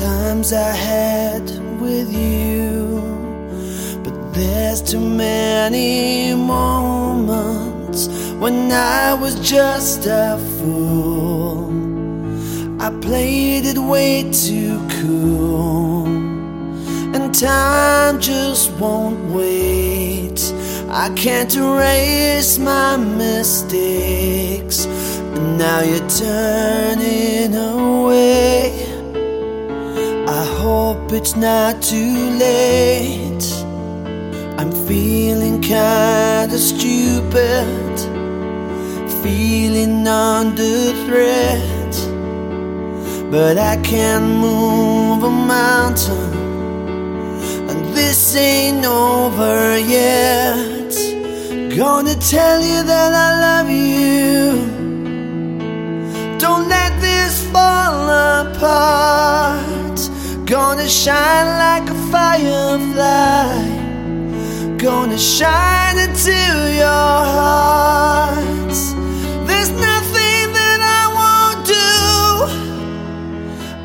times I had with you, but there's too many moments when I was just a fool. I played it way too cool, and time just won't wait. I can't erase my mistakes, and now you're turning away. I hope it's not too late. I'm feeling kinda stupid, feeling under threat, but I can't move a mountain, and this ain't over yet. Gonna tell you that I love you, don't let this fall apart. Gonna shine like a firefly, gonna shine into your heart. There's nothing that I won't do.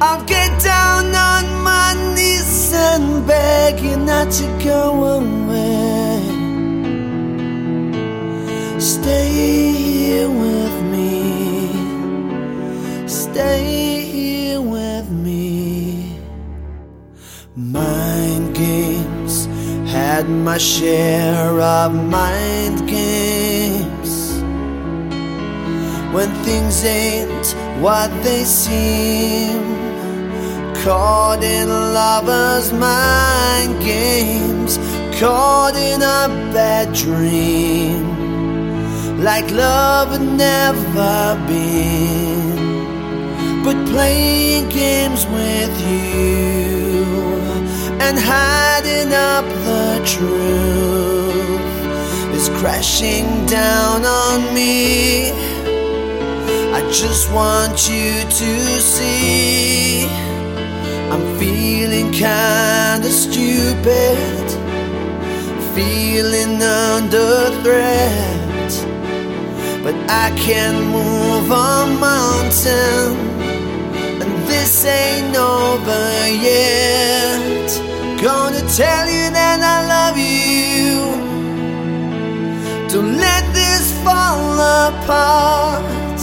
I'll get down on my knees and beg you not to go away. Stay here with me, stay here with me. Mind games, had my share of mind games. When things ain't what they seem, caught in lovers' mind games, caught in a bad dream, like love had never been. But playing games with you and hiding up the truth is crashing down on me. I just want you to see I'm feeling kinda stupid, feeling under threat, but I can't move a mountain, and this ain't over yet. Gonna tell you that I love you, don't let this fall apart.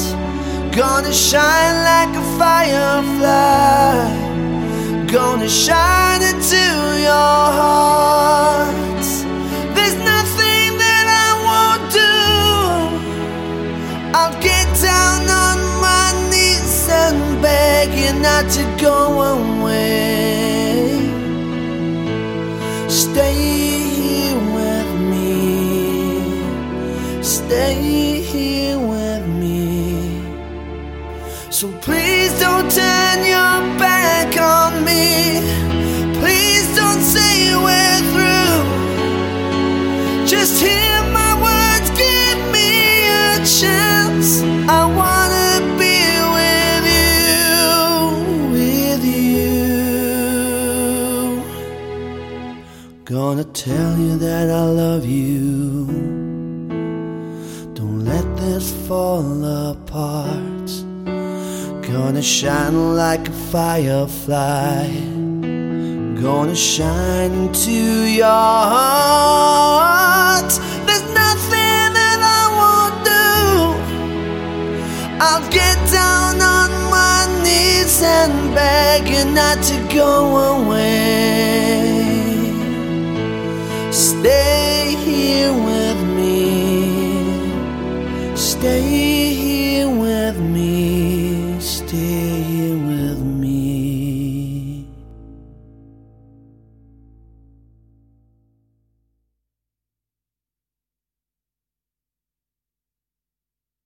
Gonna shine like a firefly, gonna shine into your heart. There's nothing that I won't do. I'll get down on my knees and beg you not to go away. Stay here with me, stay here with me. So please don't turn your back on me, please don't say we're through. Just hear my words, give me a chance. I wanna be with you, with you. Gonna tell you that I love you, don't let this fall apart. Gonna shine like a firefly, gonna shine into your heart. There's nothing that I won't do. I'll get down on my knees and beg you not to go away.